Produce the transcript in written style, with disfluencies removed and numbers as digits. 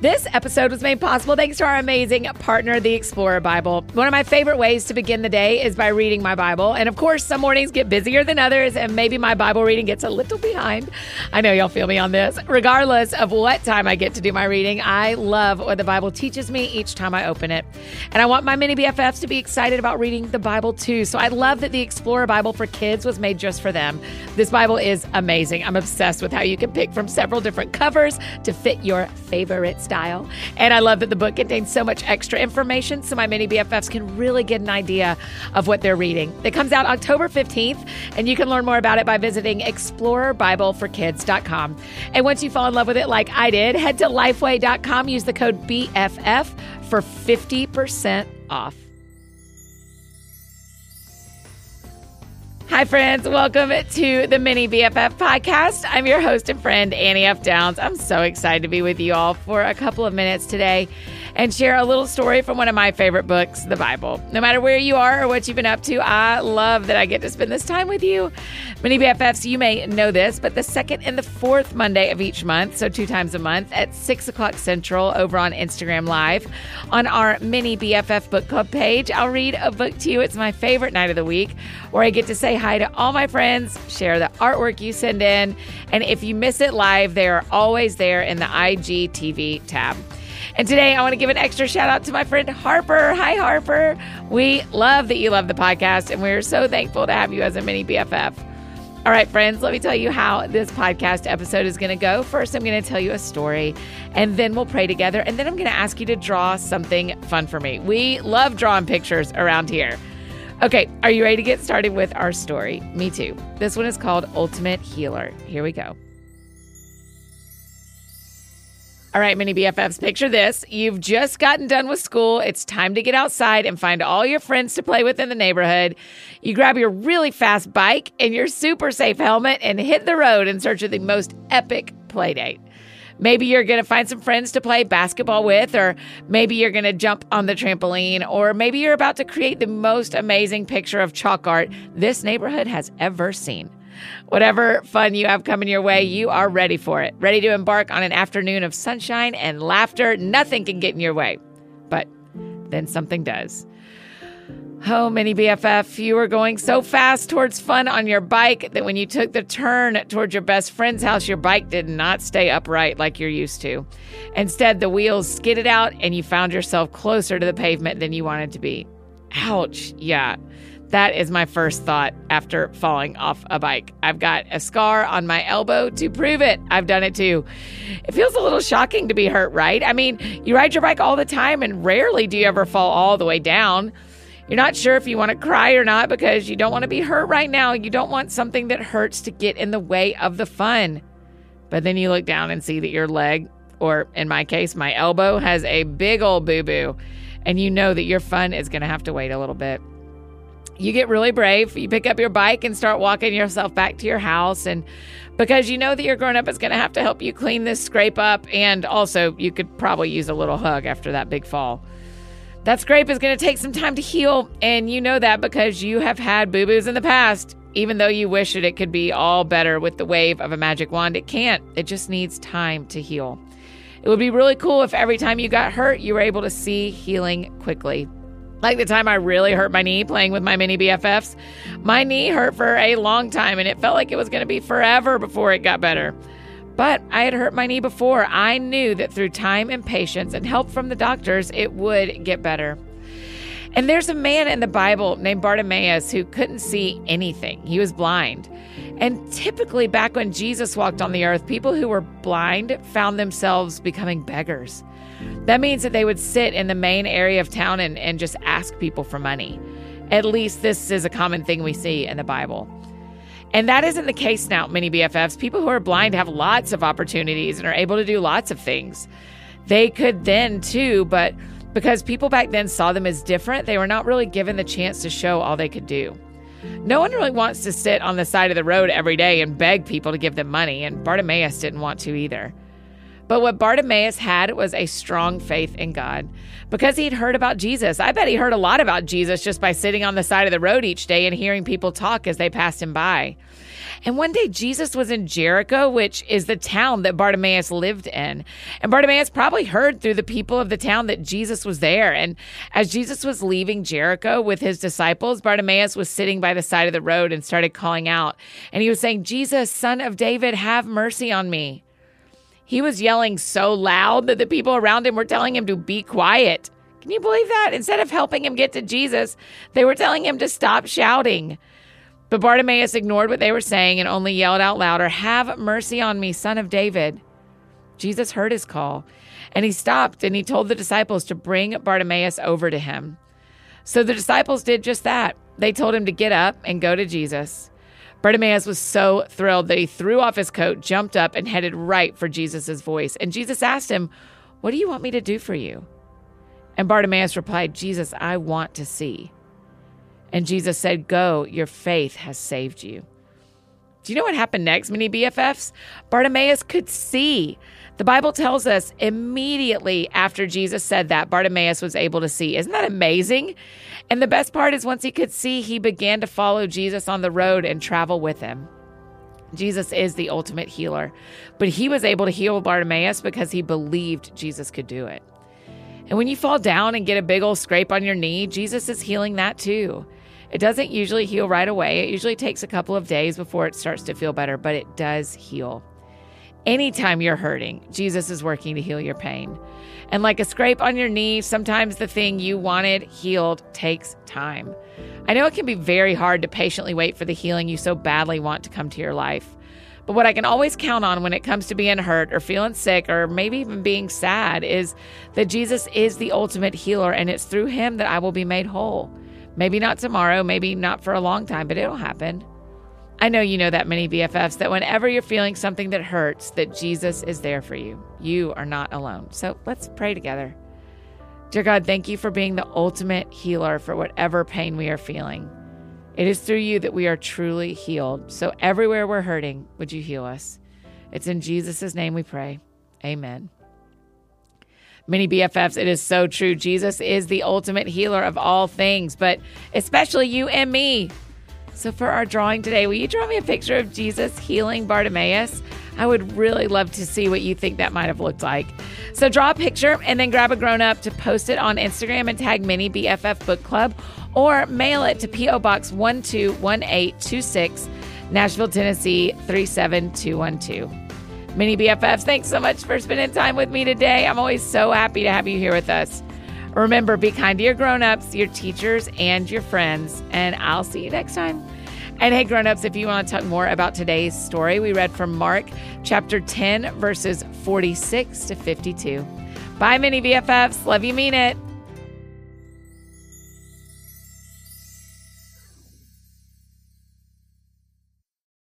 This episode was made possible thanks to our amazing partner, The Explorer Bible. One of my favorite ways to begin the day is by reading my Bible. And of course, some mornings get busier than others, and maybe my Bible reading gets a little behind. I know y'all feel me on this. Regardless of what time I get to do my reading, I love what the Bible teaches me each time I open it. And I want my mini BFFs to be excited about reading the Bible too. So I love that The Explorer Bible for Kids was made just for them. This Bible is amazing. I'm obsessed with how you can pick from several different covers to fit your favorite style. And I love that the book contains so much extra information so my mini BFFs can really get an idea of what they're reading. It comes out October 15th, and you can learn more about it by visiting explorerBibleforKids.com. And once you fall in love with it like I did, head to lifeway.com, use the code BFF for 50% off. Hi, friends. Welcome to the Mini BFF Podcast. I'm your host and friend, Annie F. Downs. I'm so excited to be with you all for a couple of minutes today and share a little story from one of my favorite books, the Bible. No matter where you are or what you've been up to, I love that I get to spend this time with you. Mini BFFs, you may know this, but the second and the fourth Monday of each month, so 2 times a month, at 6 o'clock Central over on Instagram Live, on our Mini BFF Book Club page, I'll read a book to you. It's my favorite night of the week where I get to say hi to all my friends, share the artwork you send in, and if you miss it live, they are always there in the IGTV tab. And today, I want to give an extra shout out to my friend Harper. Hi, Harper. We love that you love the podcast, and we are so thankful to have you as a mini BFF. All right, friends, let me tell you how this podcast episode is going to go. First, I'm going to tell you a story, and then we'll pray together, and then I'm going to ask you to draw something fun for me. We love drawing pictures around here. Okay, are you ready to get started with our story? Me too. This one is called Ultimate Healer. Here we go. All right, Mini BFFs, picture this. You've just gotten done with school. It's time to get outside and find all your friends to play with in the neighborhood. You grab your really fast bike and your super safe helmet and hit the road in search of the most epic play date. Maybe you're going to find some friends to play basketball with, or maybe you're going to jump on the trampoline, or maybe you're about to create the most amazing picture of chalk art this neighborhood has ever seen. Whatever fun you have coming your way, you are ready for it. Ready to embark on an afternoon of sunshine and laughter. Nothing can get in your way. But then something does. Oh, Mini BFF, you were going so fast towards fun on your bike that when you took the turn towards your best friend's house, your bike did not stay upright like you're used to. Instead, the wheels skidded out and you found yourself closer to the pavement than you wanted to be. Ouch. Yeah, that is my first thought after falling off a bike. I've got a scar on my elbow to prove it. I've done it too. It feels a little shocking to be hurt, right? I mean, you ride your bike all the time and rarely do you ever fall all the way down. You're not sure if you want to cry or not because you don't want to be hurt right now. You don't want something that hurts to get in the way of the fun. But then you look down and see that your leg, or in my case, my elbow, has a big old boo-boo. And you know that your fun is going to have to wait a little bit. You get really brave. You pick up your bike and start walking yourself back to your house. And because you know that your grown-up is going to have to help you clean this scrape up. And also, you could probably use a little hug after that big fall. That scrape is going to take some time to heal, and you know that because you have had boo-boos in the past. Even though you wish it could be all better with the wave of a magic wand, it can't. It just needs time to heal. It would be really cool if every time you got hurt, you were able to see healing quickly. Like the time I really hurt my knee playing with my mini BFFs. My knee hurt for a long time, and it felt like it was going to be forever before it got better. But I had hurt my knee before. I knew that through time and patience and help from the doctors, it would get better. And there's a man in the Bible named Bartimaeus who couldn't see anything. He was blind. And typically back when Jesus walked on the earth, people who were blind found themselves becoming beggars. That means that they would sit in the main area of town and just ask people for money. At least this is a common thing we see in the Bible. And that isn't the case now, Mini BFFs. People who are blind have lots of opportunities and are able to do lots of things. They could then too, but because people back then saw them as different, they were not really given the chance to show all they could do. No one really wants to sit on the side of the road every day and beg people to give them money, and Bartimaeus didn't want to either. But what Bartimaeus had was a strong faith in God because he'd heard about Jesus. I bet he heard a lot about Jesus just by sitting on the side of the road each day and hearing people talk as they passed him by. And one day Jesus was in Jericho, which is the town that Bartimaeus lived in. And Bartimaeus probably heard through the people of the town that Jesus was there. And as Jesus was leaving Jericho with his disciples, Bartimaeus was sitting by the side of the road and started calling out. And he was saying, "Jesus, Son of David, have mercy on me." He was yelling so loud that the people around him were telling him to be quiet. Can you believe that? Instead of helping him get to Jesus, they were telling him to stop shouting. But Bartimaeus ignored what they were saying and only yelled out louder, "Have mercy on me, Son of David." Jesus heard his call, and he stopped, and he told the disciples to bring Bartimaeus over to him. So the disciples did just that. They told him to get up and go to Jesus. Bartimaeus was so thrilled that he threw off his coat, jumped up, and headed right for Jesus' voice. And Jesus asked him, "What do you want me to do for you?" And Bartimaeus replied, "Jesus, I want to see." And Jesus said, "Go, your faith has saved you." Do you know what happened next, Mini BFFs? Bartimaeus could see. The Bible tells us immediately after Jesus said that, Bartimaeus was able to see. Isn't that amazing? And the best part is once he could see, he began to follow Jesus on the road and travel with him. Jesus is the ultimate healer, but he was able to heal Bartimaeus because he believed Jesus could do it. And when you fall down and get a big old scrape on your knee, Jesus is healing that too. It doesn't usually heal right away. It usually takes a couple of days before it starts to feel better, but it does heal. Anytime you're hurting, Jesus is working to heal your pain. And like a scrape on your knee, sometimes the thing you wanted healed takes time. I know it can be very hard to patiently wait for the healing you so badly want to come to your life. But what I can always count on when it comes to being hurt or feeling sick or maybe even being sad is that Jesus is the ultimate healer, and it's through him that I will be made whole. Maybe not tomorrow, maybe not for a long time, but it'll happen. I know you know that, Mini BFFs, that whenever you're feeling something that hurts, that Jesus is there for you. You are not alone. So let's pray together. Dear God, thank you for being the ultimate healer for whatever pain we are feeling. It is through you that we are truly healed. So everywhere we're hurting, would you heal us? It's in Jesus' name we pray. Amen. Mini BFFs, it is so true. Jesus is the ultimate healer of all things, but especially you and me. So for our drawing today, will you draw me a picture of Jesus healing Bartimaeus? I would really love to see what you think that might have looked like. So draw a picture and then grab a grown-up to post it on Instagram and tag Mini BFF Book Club, or mail it to P.O. Box 121826, Nashville, Tennessee 37212. Mini BFFs, thanks so much for spending time with me today. I'm always so happy to have you here with us. Remember, be kind to your grown-ups, your teachers, and your friends, and I'll see you next time. And hey, grown-ups, if you want to talk more about today's story, we read from Mark chapter 10, verses 46 to 52. Bye, Mini BFFs. Love you, mean it.